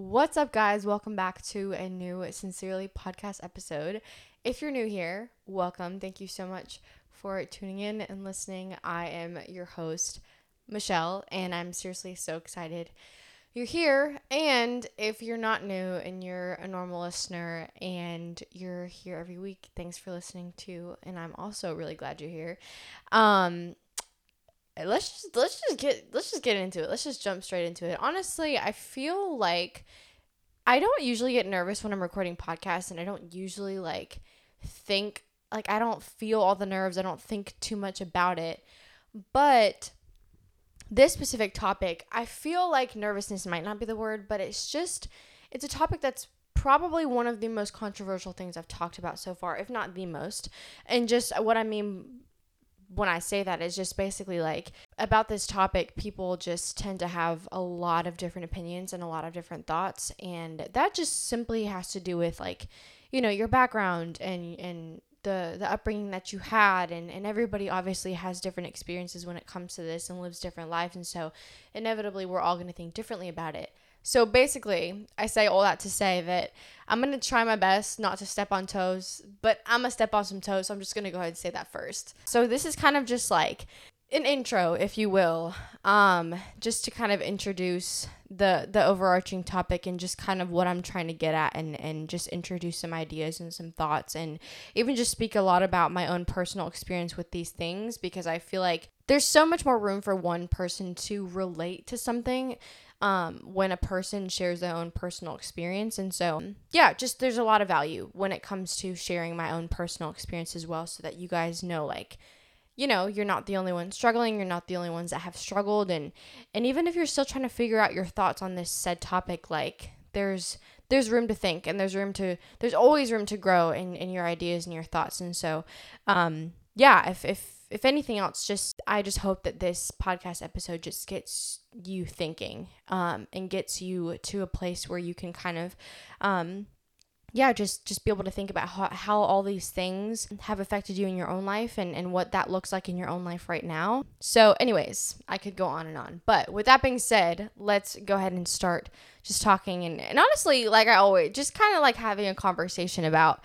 What's up, guys? Welcome back to a new Sincerely podcast episode. If you're new here, welcome. Thank you so much for tuning in and listening. I am your host, Michelle, and I'm seriously so excited you're here. And if you're not new and you're a normal listener and you're here every week, thanks for listening too. And I'm also really glad you're here. Let's just get into it. Let's just jump straight into it. Honestly, I feel like I don't usually get nervous when I'm recording podcasts, and I don't usually I don't feel all the nerves. I don't think too much about it. But this specific topic, I feel like nervousness might not be the word, but it's a topic that's probably one of the most controversial things I've talked about so far, if not the most. And just what I mean when I say that is just basically about this topic, people just tend to have a lot of different opinions and a lot of different thoughts. And that just simply has to do with your background and the upbringing that you had. And everybody obviously has different experiences when it comes to this and lives different lives. And so inevitably we're all going to think differently about it. So basically, I say all that to say that I'm going to try my best not to step on toes, but I'm going to step on some toes, so I'm just going to go ahead and say that first. So this is kind of just like an intro, if you will, just to kind of introduce the overarching topic and just kind of what I'm trying to get at and just introduce some ideas and some thoughts and even just speak a lot about my own personal experience with these things, because I feel like there's so much more room for one person to relate to something when a person shares their own personal experience. And so, yeah, just there's a lot of value when it comes to sharing my own personal experience as well, so that you guys know, you're not the only one struggling, you're not the only ones that have struggled, and even if you're still trying to figure out your thoughts on this said topic, there's room to think, and there's always room to grow in your ideas and your thoughts. And so, yeah, if anything else, I just hope that this podcast episode just gets you thinking, and gets you to a place where you can kind of, just be able to think about how all these things have affected you in your own life and what that looks like in your own life right now. So anyways, I could go on and on, but with that being said, let's go ahead and start just talking and honestly, I always just kind of having a conversation about,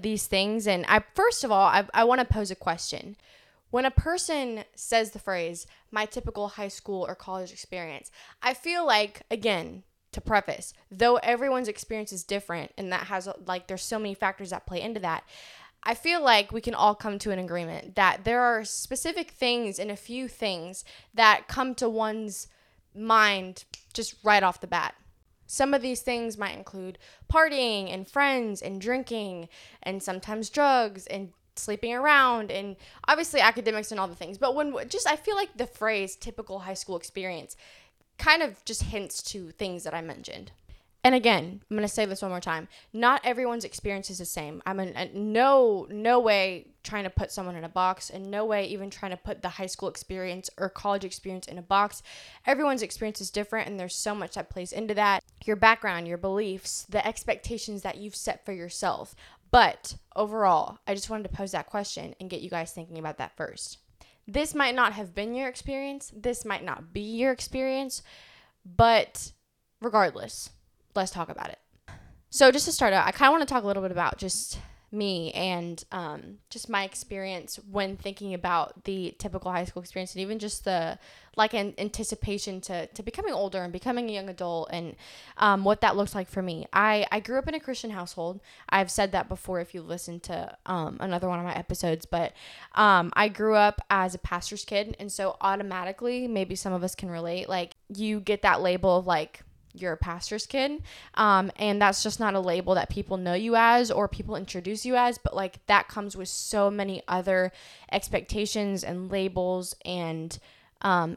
these things. And I want to pose a question. When a person says the phrase, my typical high school or college experience, I feel like, again, to preface, though everyone's experience is different and that has there's so many factors that play into that, I feel like we can all come to an agreement that there are specific things and a few things that come to one's mind just right off the bat. Some of these things might include partying and friends and drinking and sometimes drugs and sleeping around and obviously academics and all the things. But I feel like the phrase typical high school experience kind of just hints to things that I mentioned. And again, I'm going to say this one more time. Not everyone's experience is the same. I'm no way trying to put someone in a box, and no way even trying to put the high school experience or college experience in a box. Everyone's experience is different, and there's so much that plays into that. Your background, your beliefs, the expectations that you've set for yourself. But overall, I just wanted to pose that question and get you guys thinking about that first. This might not have been your experience. This might not be your experience. But regardless, let's talk about it. So just to start out, I kind of want to talk a little bit about just me and just my experience when thinking about the typical high school experience, and even just the an anticipation to becoming older and becoming a young adult, and what that looks like for me. I grew up in a Christian household. I've said that before if you listen to another one of my episodes, but I grew up as a pastor's kid, and so automatically, maybe some of us can relate, you get that label of you're a pastor's kid, and that's just not a label that people know you as or people introduce you as, but that comes with so many other expectations and labels and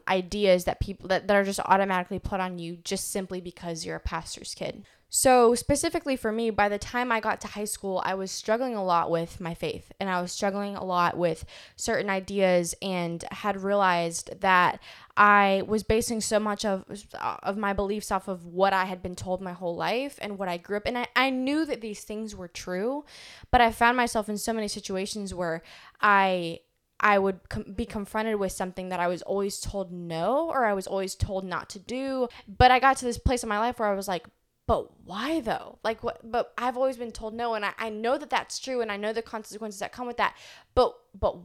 ideas that people that are just automatically put on you just simply because you're a pastor's kid. So specifically for me, by the time I got to high school, I was struggling a lot with my faith, and I was struggling a lot with certain ideas, and had realized that I was basing so much of my beliefs off of what I had been told my whole life and what I grew up in. I knew that these things were true, but I found myself in so many situations where I I would be confronted with something that I was always told no, or I was always told not to do. But I got to this place in my life where I was like, but why though? Like, what? But I've always been told no, and I know that that's true, and I know the consequences that come with that, but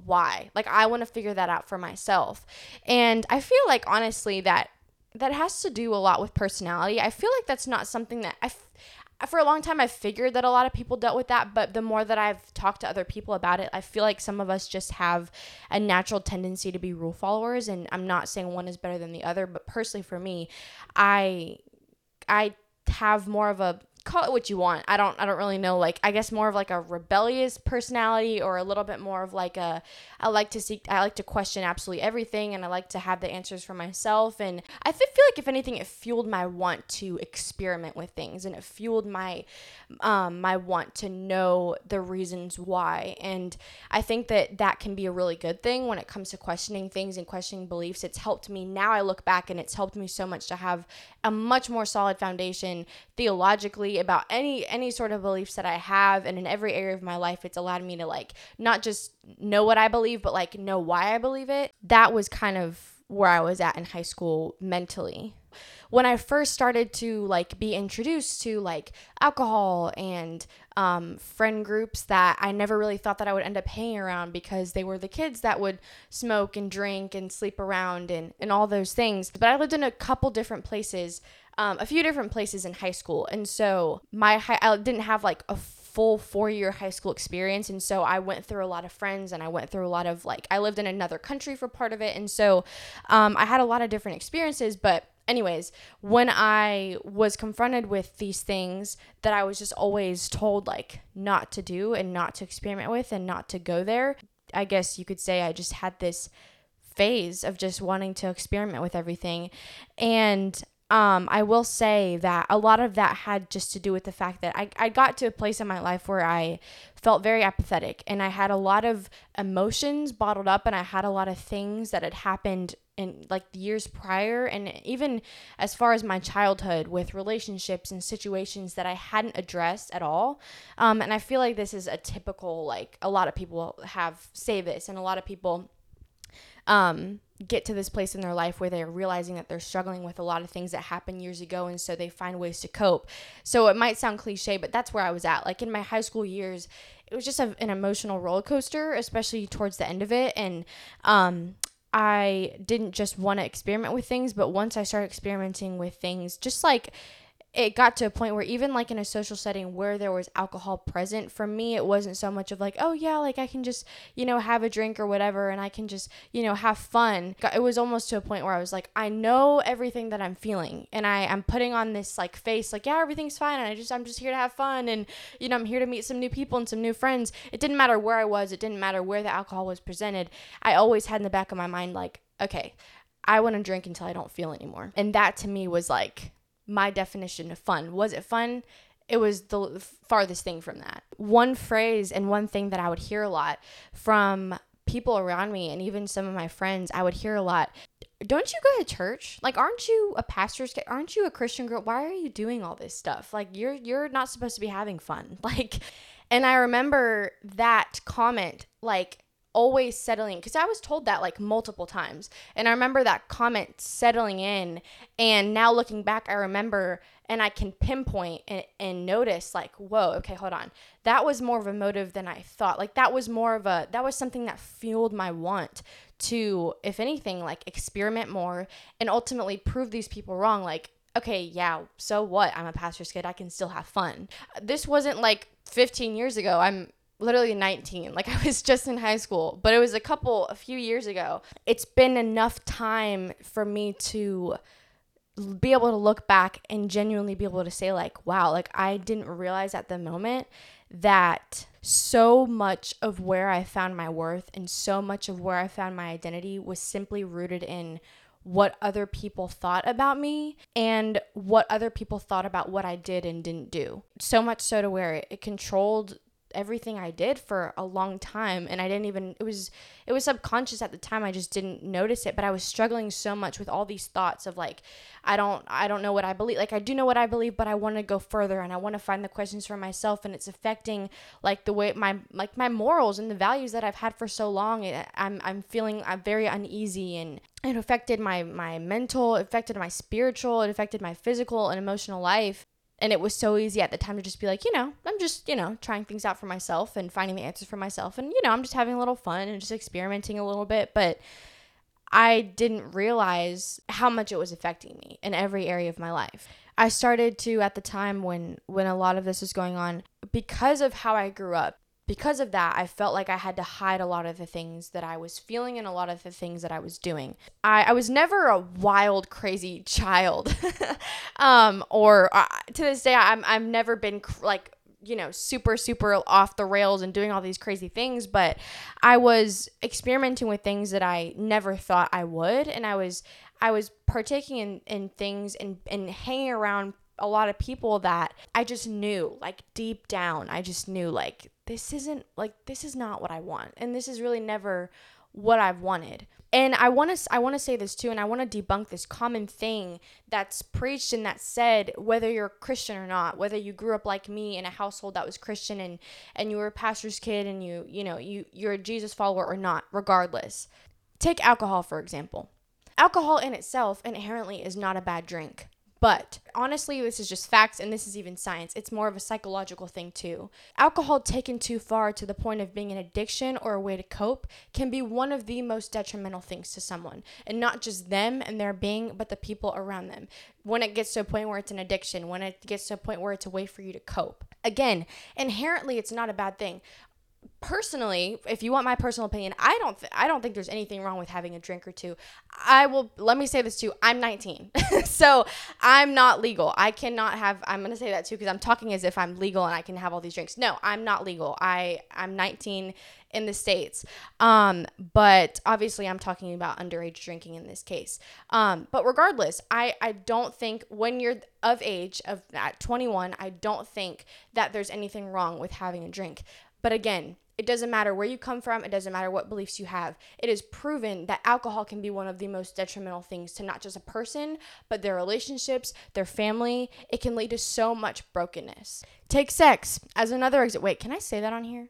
why? Like, I want to figure that out for myself. And I feel like, honestly, that has to do a lot with personality. I feel like that's not something that for a long time, I figured that a lot of people dealt with that, but the more that I've talked to other people about it, I feel like some of us just have a natural tendency to be rule followers, and I'm not saying one is better than the other, but personally for me, I have more of a, call it what you want, I don't really know, like, I guess more of like a rebellious personality, or a little bit more of like a, I like to question absolutely everything, and I like to have the answers for myself. And I feel like, if anything, it fueled my want to experiment with things, and it fueled my my want to know the reasons why. And I think that can be a really good thing when it comes to questioning things and questioning beliefs. It's helped me. Now I look back, and it's helped me so much to have a much more solid foundation theologically about any sort of beliefs that I have. And in every area of my life, it's allowed me to, like, not just know what I believe, but like know why I believe it. That was kind of where I was at in high school mentally. When I first started to, like, be introduced to, like, alcohol and friend groups that I never really thought that I would end up hanging around, because they were the kids that would smoke and drink and sleep around and all those things. But I lived in a few different places in high school. And so I didn't have like a full 4-year high school experience. And so I went through a lot of friends, and I went through a lot of, like, I lived in another country for part of it. And so I had a lot of different experiences. But anyways, when I was confronted with these things that I was just always told, like, not to do and not to experiment with and not to go there, I guess you could say I just had this phase of just wanting to experiment with everything. And I will say that a lot of that had just to do with the fact that I got to a place in my life where I felt very apathetic, and I had a lot of emotions bottled up, and I had a lot of things that had happened in, like, the years prior, and even as far as my childhood, with relationships and situations that I hadn't addressed at all. And I feel like this is a typical, like, a lot of people say this, and a lot of people get to this place in their life where they're realizing that they're struggling with a lot of things that happened years ago, and so they find ways to cope. So it might sound cliche, but that's where I was at. Like, in my high school years, it was just an emotional roller coaster, especially towards the end of it. And I didn't just want to experiment with things, but once I started experimenting with things, just like, it got to a point where, even like in a social setting where there was alcohol present, for me, it wasn't so much of like, oh yeah, like, I can just, have a drink or whatever, and I can just, have fun. It was almost to a point where I was like, I know everything that I'm feeling, and I'm putting on this, like, face, like, yeah, everything's fine, and I'm just here to have fun, and I'm here to meet some new people and some new friends. It didn't matter where I was. It didn't matter where the alcohol was presented. I always had in the back of my mind, like, okay, I want to drink until I don't feel anymore. And that to me was like my definition of fun. Was it fun? It was the farthest thing from that. One phrase and one thing that I would hear a lot from people around me, and even some of my friends, I would hear a lot, don't you go to church? Like, aren't you a pastor's kid? Aren't you a Christian girl? Why are you doing all this stuff? Like, you're not supposed to be having fun. Like, and I remember that comment, like, always settling, because I was told that, like, multiple times, and I remember that comment settling in. And now looking back, I remember, and I can pinpoint and notice, like, whoa, okay, hold on, that was more of a motive than I thought. Like, that was something that fueled my want to, if anything, like, experiment more and ultimately prove these people wrong. Like, okay, yeah, so what? I'm a pastor's kid, I can still have fun. This wasn't like 15 years ago. I'm literally 19, like, I was just in high school, but it was a few years ago. It's been enough time for me to be able to look back and genuinely be able to say, like, wow, like, I didn't realize at the moment that so much of where I found my worth and so much of where I found my identity was simply rooted in what other people thought about me and what other people thought about what I did and didn't do. So much so to where it controlled everything I did for a long time, and I didn't even, it was subconscious at the time, I just didn't notice it, but I was struggling so much with all these thoughts of like, I don't know what I believe, like I do know what I believe, but I want to go further and I want to find the questions for myself, and it's affecting like the way my morals and the values that I've had for so long. I'm feeling very uneasy, and it affected my mental, it affected my spiritual, it affected my physical and emotional life. And it was so easy at the time to just be like, I'm just, trying things out for myself and finding the answers for myself. And, I'm just having a little fun and just experimenting a little bit. But I didn't realize how much it was affecting me in every area of my life. I started to, at the time when a lot of this was going on, because of how I grew up, because of that, I felt like I had to hide a lot of the things that I was feeling and a lot of the things that I was doing. I was never a wild, crazy child. To this day, I've never been super, super off the rails and doing all these crazy things. But I was experimenting with things that I never thought I would. And I was partaking in things and hanging around a lot of people that I just knew, like deep down, I just knew like, this is not what I want. And this is really never what I've wanted. And I want to say this too, and I want to debunk this common thing that's preached and that's said, whether you're Christian or not, whether you grew up like me in a household that was Christian and you were a pastor's kid and you're a Jesus follower or not, regardless. Take alcohol, for example. Alcohol in itself inherently is not a bad drink. But honestly, this is just facts, and this is even science. It's more of a psychological thing too. Alcohol taken too far to the point of being an addiction or a way to cope can be one of the most detrimental things to someone. And not just them and their being, but the people around them. When it gets to a point where it's an addiction, when it gets to a point where it's a way for you to cope. Again, inherently, it's not a bad thing. Personally, if you want my personal opinion, I don't think there's anything wrong with having a drink or two. Let me say this too. I'm 19, so I'm not legal. I'm going to say that too, because I'm talking as if I'm legal and I can have all these drinks. No, I'm not legal. I'm 19 in the States. But obviously I'm talking about underage drinking in this case. But regardless, I don't think when you're of age of at 21, I don't think that there's anything wrong with having a drink. But again, it doesn't matter where you come from. It doesn't matter what beliefs you have. It is proven that alcohol can be one of the most detrimental things to not just a person, but their relationships, their family. It can lead to so much brokenness. Take sex as another example. Wait, can I say that on here?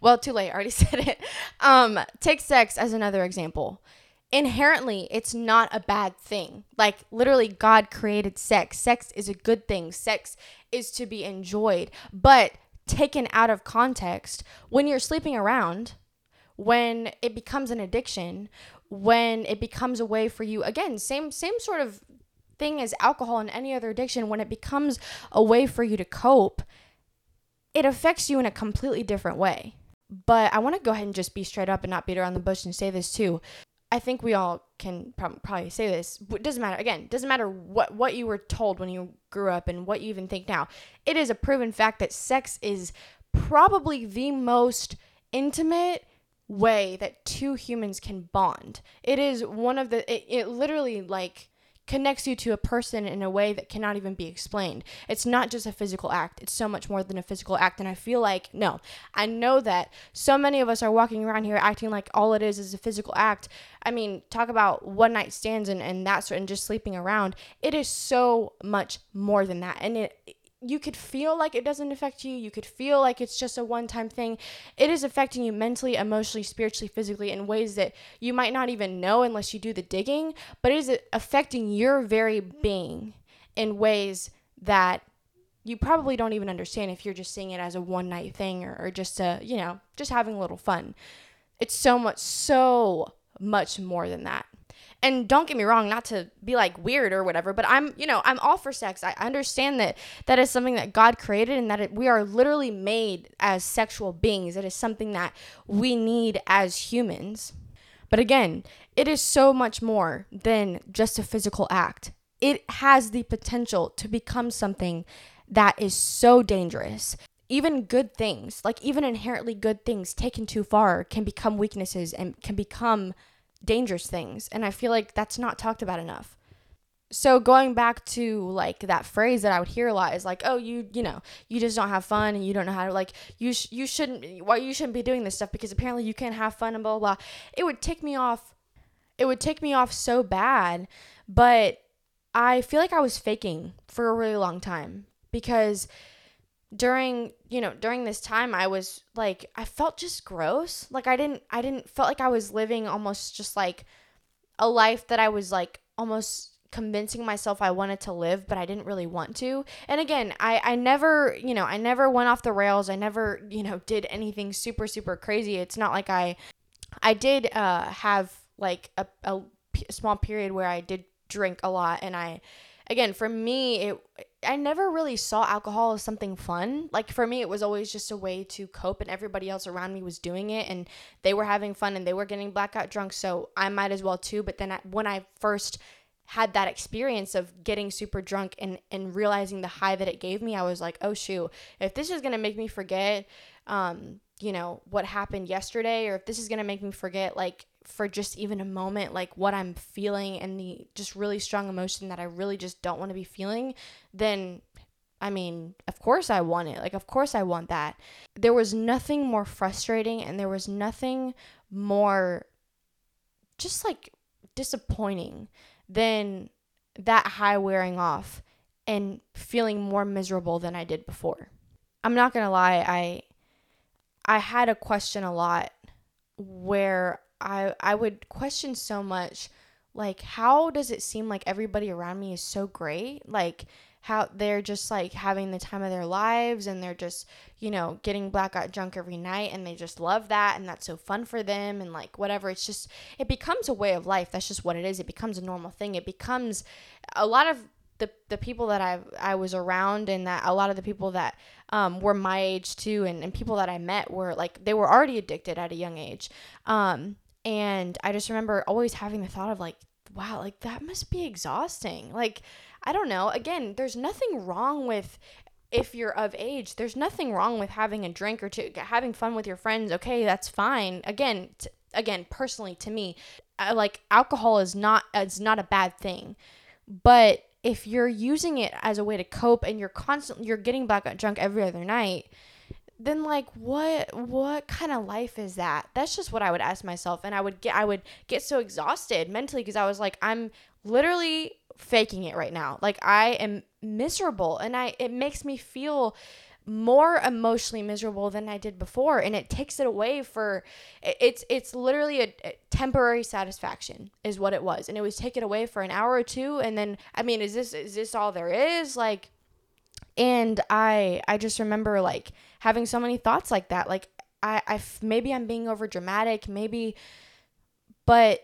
Well, too late. I already said it. Take sex as another example. Inherently, it's not a bad thing. Like, literally, God created sex. Sex is a good thing. Sex is to be enjoyed. But taken out of context, when you're sleeping around, when it becomes an addiction, when it becomes a way for you, again, same sort of thing as alcohol and any other addiction, when it becomes a way for you to cope, it affects you in a completely different way. But I want to go ahead and just be straight up and not beat around the bush and say this too. I think we all can probably say this. It doesn't matter. Again, it doesn't matter what you were told when you grew up and what you even think now. It is a proven fact that sex is probably the most intimate way that two humans can bond. It is one of the... It literally, like... connects you to a person in a way that cannot even be explained. It's not just a physical act. It's so much more than a physical act. And I feel like, no, I know that so many of us are walking around here acting like all it is a physical act. I mean, talk about one night stands and that sort, and just sleeping around. It is so much more than that. And you could feel like it doesn't affect you. You could feel like it's just a one-time thing. It is affecting you mentally, emotionally, spiritually, physically in ways that you might not even know unless you do the digging, but it is affecting your very being in ways that you probably don't even understand if you're just seeing it as a one-night thing or just a, just having a little fun. It's so much more than that. And don't get me wrong, not to be like weird or whatever, but I'm all for sex. I understand that is something that God created and that we are literally made as sexual beings. It is something that we need as humans. But again, it is so much more than just a physical act. It has the potential to become something that is so dangerous. Even good things, like even inherently good things taken too far, can become weaknesses and can become dangerous things, and I feel like that's not talked about enough. So going back to like that phrase that I would hear a lot is like, oh, you just don't have fun and you don't know how to like, you shouldn't be doing this stuff because apparently you can't have fun and blah, blah, blah. It would tick me off so bad, but I feel like I was faking for a really long time because during this time I was like, I felt just gross. Like I felt like I was living almost just like a life that I was like almost convincing myself I wanted to live, but I didn't really want to. And again, I never went off the rails. I never, did anything super, super crazy. It's not like I did have like a small period where I did drink a lot. And I never really saw alcohol as something fun. Like for me, it was always just a way to cope and everybody else around me was doing it and they were having fun and they were getting blackout drunk. So I might as well too. But then when I first had that experience of getting super drunk and realizing the high that it gave me, I was like, oh shoot, if this is going to make me forget, what happened yesterday, or if this is going to make me forget, like for just even a moment, like what I'm feeling and the just really strong emotion that I really just don't want to be feeling, then I mean, of course I want it. Like, of course I want that. There was nothing more frustrating and there was nothing more just like disappointing than that high wearing off and feeling more miserable than I did before. I'm not going to lie, I had a question a lot where I would question so much, like, how does it seem like everybody around me is so great? Like, how they're just like having the time of their lives and they're just, getting blackout drunk every night and they just love that and that's so fun for them and like whatever. It's just, it becomes a way of life. That's just what it is. It becomes a normal thing. It becomes a lot of the people that I was around and that a lot of the people that were my age too and people that I met were like, they were already addicted at a young age. And I just remember always having the thought of like, wow, like that must be exhausting. Like, I don't know. Again, there's nothing wrong with, if you're of age, there's nothing wrong with having a drink or two, having fun with your friends. Okay, that's fine. Again, personally to me, like alcohol is not a bad thing. But if you're using it as a way to cope and you're getting back drunk every other night, then like what kind of life is that? That's just what I would ask myself. And I would get so exhausted mentally because I was like, I'm literally faking it right now. Like I am miserable and it makes me feel more emotionally miserable than I did before. And it takes it away it's literally a temporary satisfaction is what it was. And it was take it away for an hour or two. And then, I mean, is this all there is? Like, and I just remember like having so many thoughts like that. Like maybe I'm being over dramatic, maybe, but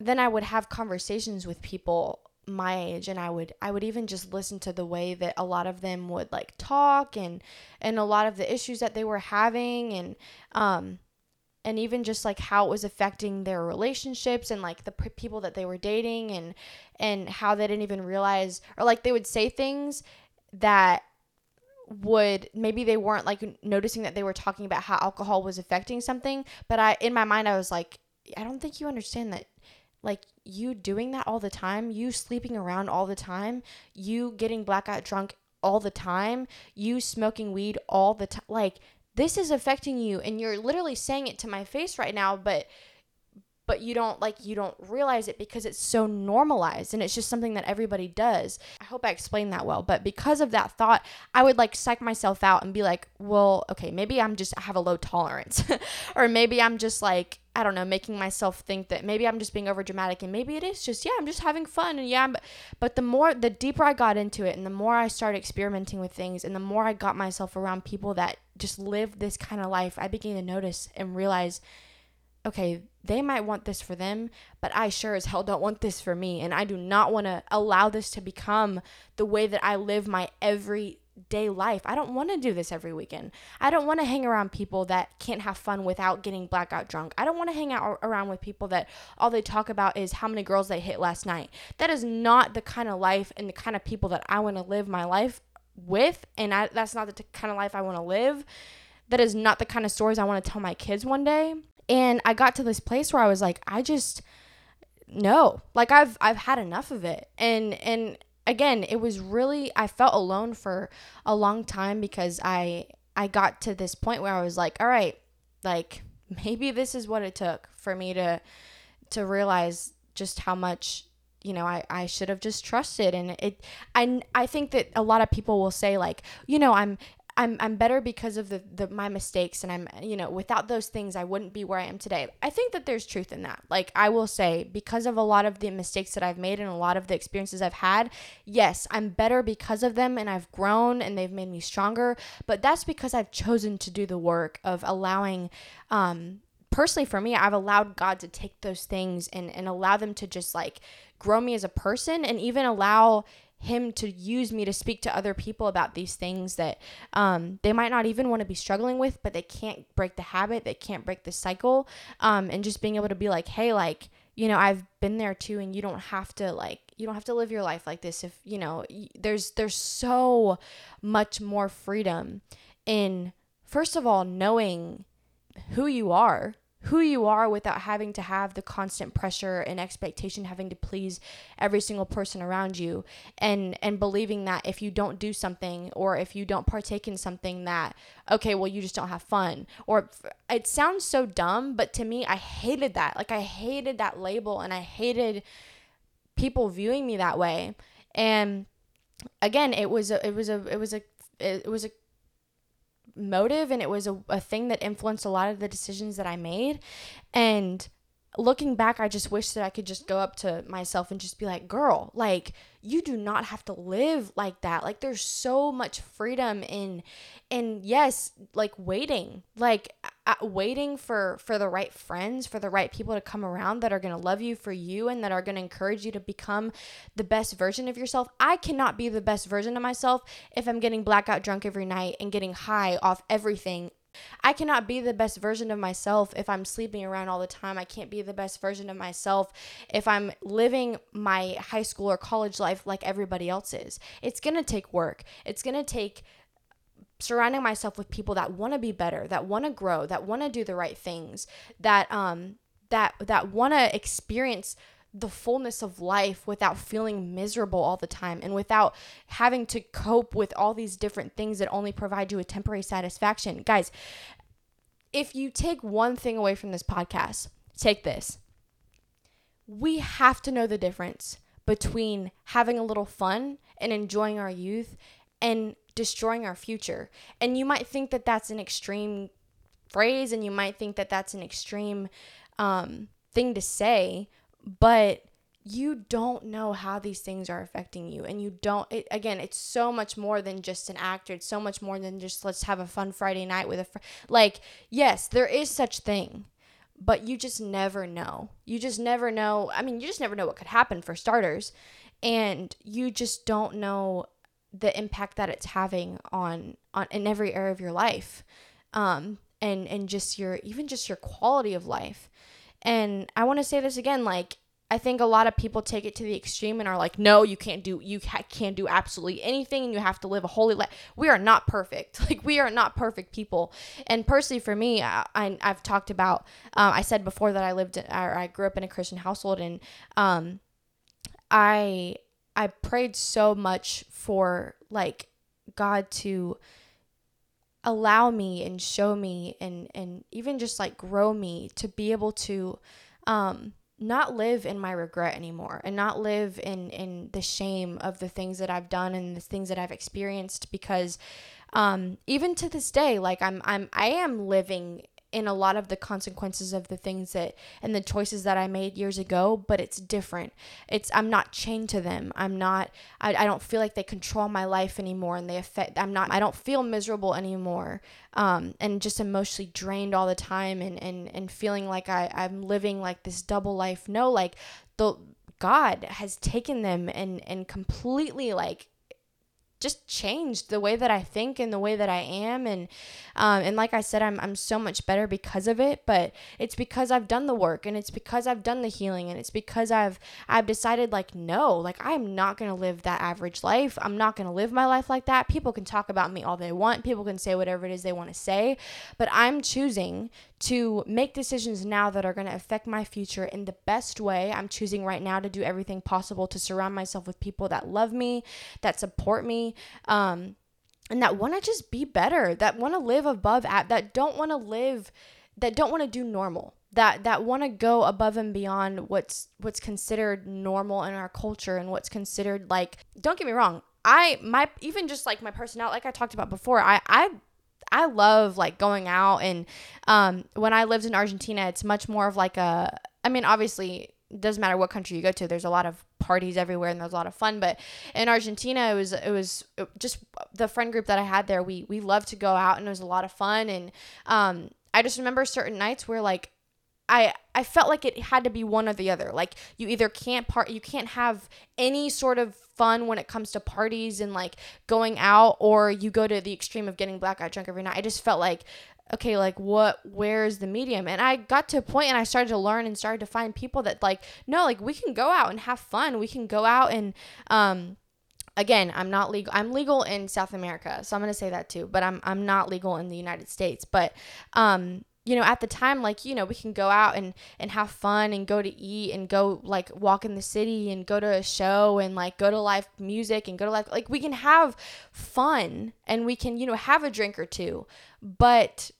then I would have conversations with people my age and I would even just listen to the way that a lot of them would like talk and a lot of the issues that they were having and even just like how it was affecting their relationships and like the people that they were dating and how they didn't even realize, or like they would say things that would, maybe they weren't like noticing that they were talking about how alcohol was affecting something. But in my mind, I was like, I don't think you understand that. Like you doing that all the time, you sleeping around all the time, you getting blackout drunk all the time, you smoking weed all the time. Like this is affecting you and you're literally saying it to my face right now, but you don't realize it because it's so normalized and it's just something that everybody does. I hope I explained that well, but because of that thought, I would like psych myself out and be like, well, okay, maybe I have a low tolerance or maybe I'm just like, I don't know, making myself think that maybe I'm just being over dramatic and maybe it is just, yeah, I'm just having fun. And yeah, but the deeper I got into it and the more I started experimenting with things and the more I got myself around people that just live this kind of life, I began to notice and realize, okay, they might want this for them, but I sure as hell don't want this for me. And I do not want to allow this to become the way that I live my everyday life. I don't want to do this every weekend. I don't want to hang around people that can't have fun without getting blackout drunk. I don't want to hang out around with people that all they talk about is how many girls they hit last night. That is not the kind of life and the kind of people that I want to live my life with. And that's not the kind of life I want to live. That is not the kind of stories I want to tell my kids one day. And I got to this place where I was like, no, like I've had enough of it. And again, it was really, I felt alone for a long time because I got to this point where I was like, all right, like maybe this is what it took for me to realize just how much, you know, I should have just trusted. And I think that a lot of people will say like, you know, I'm better because of my mistakes, and I'm, you know, without those things, I wouldn't be where I am today. I think that there's truth in that. Like, I will say, because of a lot of the mistakes that I've made and a lot of the experiences I've had, yes, I'm better because of them, and I've grown and they've made me stronger, but that's because I've chosen to do the work of allowing, personally for me, I've allowed God to take those things and allow them to just like grow me as a person, and even allow him to use me to speak to other people about these things that they might not even want to be struggling with, but they can't break the habit, they can't break the cycle, and just being able to be like, hey, like, you know, I've been there too, and you don't have to like, you don't have to live your life like this. If you know, there's so much more freedom in, first of all, knowing who you are without having to have the constant pressure and expectation, having to please every single person around you, and believing that if you don't do something, or if you don't partake in something, that, okay, well, you just don't have fun. Or it sounds so dumb, but to me, I hated that. Like, I hated that label, and I hated people viewing me that way. And again, it was a motive, and it was a thing that influenced a lot of the decisions that I made. And looking back, I just wish that I could just go up to myself and just be like, girl, like, you do not have to live like that. Like, there's so much freedom in yes, like waiting, like waiting for the right friends, for the right people to come around that are going to love you for you, and that are going to encourage you to become the best version of yourself. I cannot be the best version of myself if I'm getting blackout drunk every night and getting high off everything. I cannot be the best version of myself if I'm sleeping around all the time. I can't be the best version of myself if I'm living my high school or college life like everybody else is. It's going to take work. It's going to take surrounding myself with people that want to be better, that want to grow, that want to do the right things, that want to experience the fullness of life without feeling miserable all the time, and without having to cope with all these different things that only provide you with temporary satisfaction. Guys, if you take one thing away from this podcast, take this. We have to know the difference between having a little fun and enjoying our youth and destroying our future. And you might think that that's an extreme phrase, and you might think that that's an extreme thing to say, but you don't know how these things are affecting you. And you don't, it's so much more than just an act. It's so much more than just, let's have a fun Friday night with a friend. Like, yes, there is such thing, but you just never know. You just never know. I mean, you just never know what could happen, for starters. And you just don't know the impact that it's having on in every area of your life. And just your quality of life. And I want to say this again, like, I think a lot of people take it to the extreme and are like, no, you can't do absolutely anything, and you have to live a holy life. We are not perfect. Like, we are not perfect people. And personally for me, I've talked about, I said before that I grew up in a Christian household, and I prayed so much for, like, God to allow me and show me and even just like grow me to be able to not live in my regret anymore, and not live in the shame of the things that I've done and the things that I've experienced, because even to this day, like, I am living in a lot of the consequences of the things that, and the choices that I made years ago, but it's different. I'm not chained to them. I don't feel like they control my life anymore, and they affect, I don't feel miserable anymore. And just emotionally drained all the time, and feeling like I'm living like this double life. No, like, God has taken them and completely, like, just changed the way that I think and the way that I am, and like I said, I'm so much better because of it. But it's because I've done the work, and it's because I've done the healing, and it's because I've decided, like, no, like, I'm not gonna live that average life. I'm not gonna live my life like that. People can talk about me all they want. People can say whatever it is they want to say, but I'm choosing to make decisions now that are going to affect my future in the best way. I'm choosing right now to do everything possible to surround myself with people that love me, that support me, and that want to just be better, that want to live above, that don't want to live, that don't want to do normal, that want to go above and beyond what's considered normal in our culture and what's considered, like, don't get me wrong, even just like my personality, like I talked about before, I love like going out, and when I lived in Argentina, it's much more of like obviously it doesn't matter what country you go to, there's a lot of parties everywhere and there's a lot of fun, but in Argentina it was just the friend group that I had there, we loved to go out and it was a lot of fun, and I just remember certain nights where like I felt like it had to be one or the other. Like you either you can't have any sort of fun when it comes to parties and like going out, or you go to the extreme of getting blackout drunk every night. I just felt like, okay, like where's the medium? And I got to a point and I started to learn and started to find people that like, no, like we can go out and have fun. We can go out and, again, I'm not legal. I'm legal in South America. So I'm going to say that too, but I'm not legal in the United States, but, you know, at the time, like, you know, we can go out and have fun and go to eat and go like walk in the city and go to a show and like go to live music and go to live, like we can have fun and we can, you know, have a drink or two, but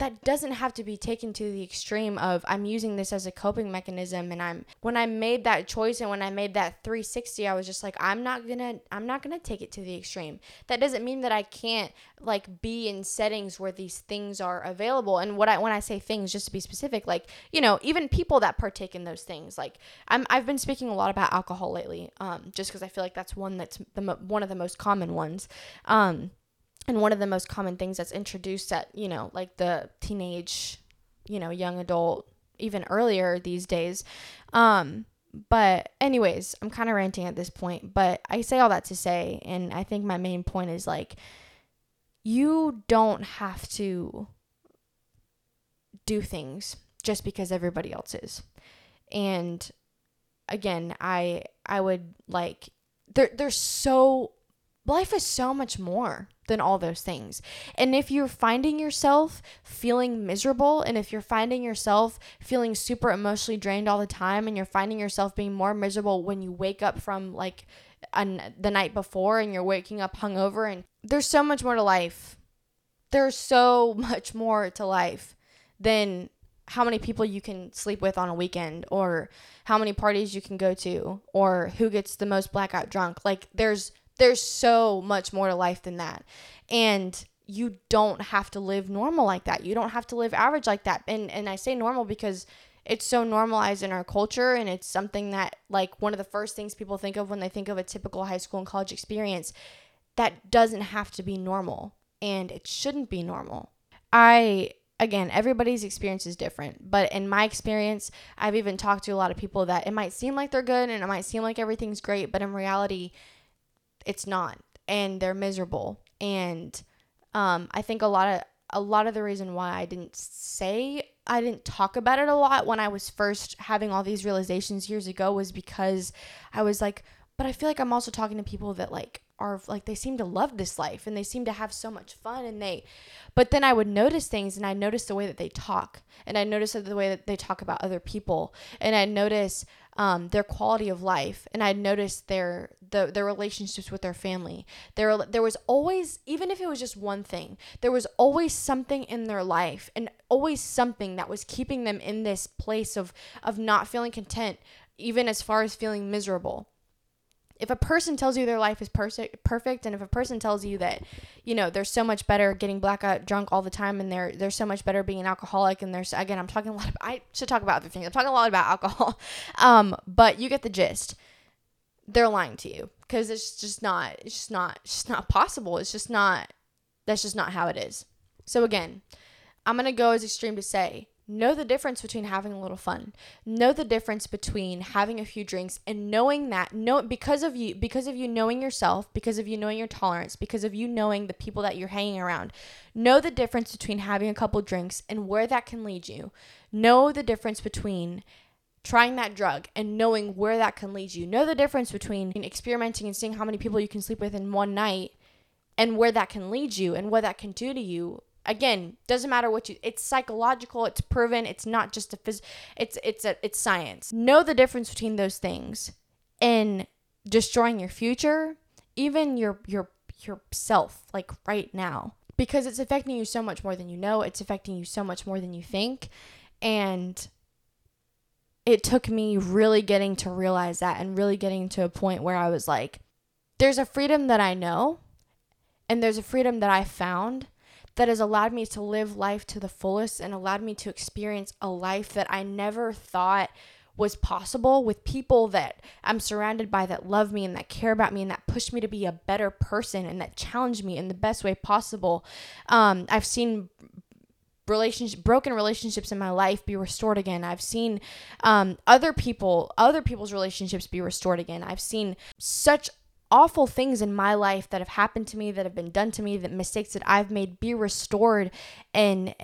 that doesn't have to be taken to the extreme of I'm using this as a coping mechanism. And when I made that choice and when I made that 360, I was just like, I'm not gonna take it to the extreme. That doesn't mean that I can't like be in settings where these things are available. And when I say things, just to be specific, like, you know, even people that partake in those things, like I've been speaking a lot about alcohol lately, just cause I feel like that's one of the most common ones. And one of the most common things that's introduced at, you know, like the teenage, you know, young adult, even earlier these days. But anyways, I'm kind of ranting at this point, but I say all that to say, and I think my main point is like, you don't have to do things just because everybody else is. And again, I would like, life is so much more than all those things. And if you're finding yourself feeling miserable, and if you're finding yourself feeling super emotionally drained all the time, and you're finding yourself being more miserable when you wake up from like the night before and you're waking up hungover, and there's so much more to life. There's so much more to life than how many people you can sleep with on a weekend, or how many parties you can go to, or who gets the most blackout drunk. Like There's so much more to life than that. And you don't have to live normal like that. You don't have to live average like that. And I say normal because it's so normalized in our culture, and it's something that like one of the first things people think of when they think of a typical high school and college experience. That doesn't have to be normal, and it shouldn't be normal. Again, everybody's experience is different, but in my experience, I've even talked to a lot of people that it might seem like they're good and it might seem like everything's great, but in reality, it's not, and they're miserable. And I think a lot of the reason why I didn't talk about it a lot when I was first having all these realizations years ago was because I was like, but I feel like I'm also talking to people that like are like, they seem to love this life and they seem to have so much fun, but then I would notice things, and I noticed the way that they talk, and I noticed the way that they talk about other people, and I noticed their quality of life, and I noticed their relationships with their family. There was always, even if it was just one thing, there was always something in their life, and always something that was keeping them in this place of not feeling content, even as far as feeling miserable. If a person tells you their life is perfect, and if a person tells you that, you know, they're so much better getting blackout drunk all the time, and they're so much better being an alcoholic, and there's, again, I should talk about other things. I'm talking a lot about alcohol, but you get the gist. They're lying to you because it's just not possible. It's just not, that's just not how it is. So again, I'm going to go as extreme to say, know the difference between having a little fun. Know the difference between having a few drinks and knowing that, because of you knowing yourself, because of you knowing your tolerance, because of you knowing the people that you're hanging around. Know the difference between having a couple drinks and where that can lead you. Know the difference between trying that drug and knowing where that can lead you. Know the difference between experimenting and seeing how many people you can sleep with in one night and where that can lead you and what that can do to you Again, doesn't matter what you, it's psychological, it's proven, it's not just a it's science. Know the difference between those things and destroying your future, even yourself, like right now, because it's affecting you so much more than you know, it's affecting you so much more than you think. And it took me really getting to realize that and really getting to a point where I was like, there's a freedom that I know, and there's a freedom that I found that has allowed me to live life to the fullest and allowed me to experience a life that I never thought was possible, with people that I'm surrounded by that love me and that care about me and that push me to be a better person and that challenge me in the best way possible. I've seen broken relationships in my life be restored again. I've seen other people's relationships be restored again. I've seen such awful things in my life that have happened to me, that have been done to me, that mistakes that I've made be restored and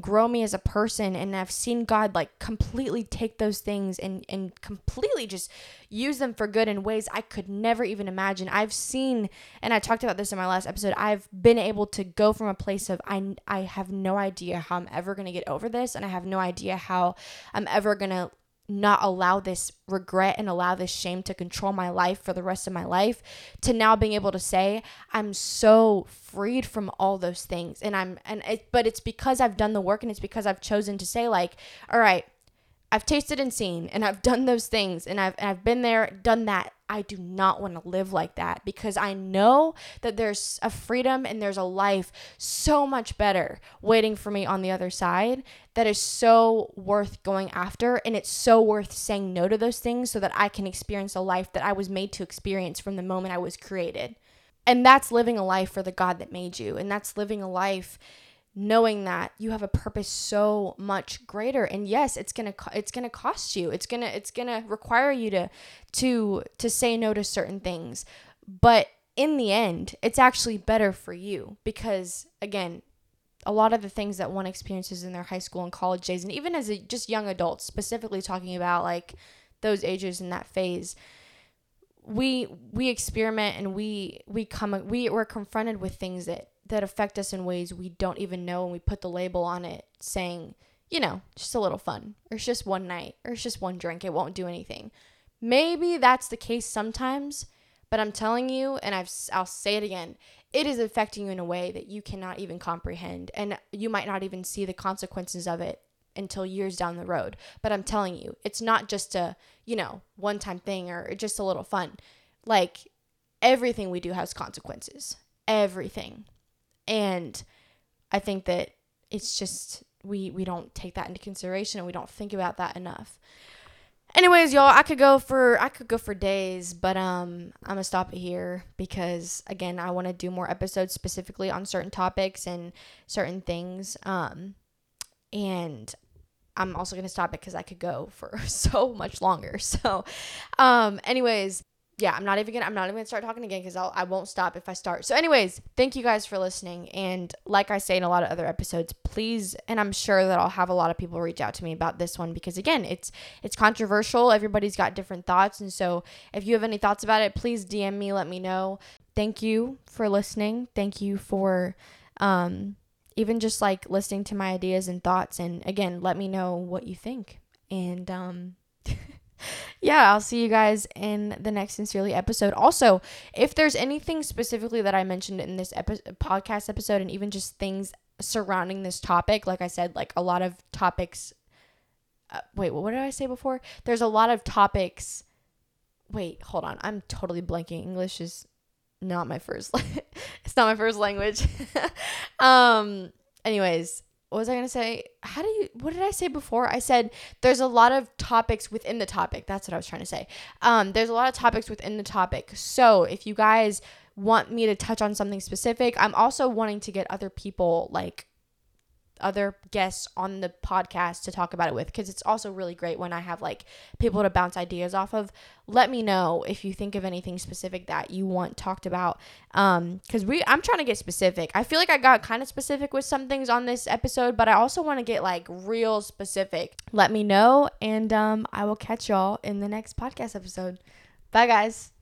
grow me as a person. And I've seen God like completely take those things and completely just use them for good in ways I could never even imagine. I've seen, and I talked about this in my last episode, I've been able to go from a place of I have no idea how I'm ever going to get over this, and I have no idea how I'm ever going to not allow this regret and allow this shame to control my life for the rest of my life, to now being able to say I'm so freed from all those things. But it's because I've done the work, and it's because I've chosen to say, like, all right, I've tasted and seen, and I've done those things, and I've been there, done that. I do not want to live like that, because I know that there's a freedom and there's a life so much better waiting for me on the other side that is so worth going after, and it's so worth saying no to those things so that I can experience a life that I was made to experience from the moment I was created. And that's living a life for the God that made you, and that's living a life knowing that you have a purpose so much greater. And yes, it's gonna cost you. It's gonna require you to say no to certain things. But in the end, it's actually better for you, because again, a lot of the things that one experiences in their high school and college days, and even as just young adults, specifically talking about like those ages and that phase, we experiment and we're confronted with things that affect us in ways we don't even know, and we put the label on it saying, you know, just a little fun, or it's just one night, or it's just one drink, it won't do anything. Maybe that's the case sometimes, but I'm telling you, and I'll say it again, it is affecting you in a way that you cannot even comprehend, and you might not even see the consequences of it until years down the road. But I'm telling you, it's not just a, you know, one-time thing or just a little fun. Like, everything we do has consequences. Everything. And I think that it's just, we don't take that into consideration, and we don't think about that enough. Anyways, y'all, I could go for days, but I'm gonna stop it here, because again, I want to do more episodes specifically on certain topics and certain things. And I'm also gonna stop it because I could go for so much longer. So, anyways. Yeah, I'm not even gonna start talking again, because I won't stop if I start. So anyways, thank you guys for listening. And like I say in a lot of other episodes, please, and I'm sure that I'll have a lot of people reach out to me about this one, because again, it's controversial. Everybody's got different thoughts. And so if you have any thoughts about it, please DM me, let me know. Thank you for listening. Thank you for even just like listening to my ideas and thoughts. And again, let me know what you think. And yeah, I'll see you guys in the next Sincerely episode. Also, if there's anything specifically that I mentioned in this podcast episode, and even just things surrounding this topic, like I said, like a lot of topics. What did I say before? There's a lot of topics. Wait, hold on. I'm totally blanking. English is not my first. It's not my first language. Anyways. What was I going to say? What did I say before? I said there's a lot of topics within the topic. That's what I was trying to say. There's a lot of topics within the topic. So if you guys want me to touch on something specific, I'm also wanting to get other people, like other guests on the podcast to talk about it with, because it's also really great when I have like people to bounce ideas off of. Let me know if you think of anything specific that you want talked about, because I'm trying to get specific. I feel like I got kind of specific with some things on this episode, but I also want to get like real specific. Let me know, and I will catch y'all in the next podcast episode. Bye guys.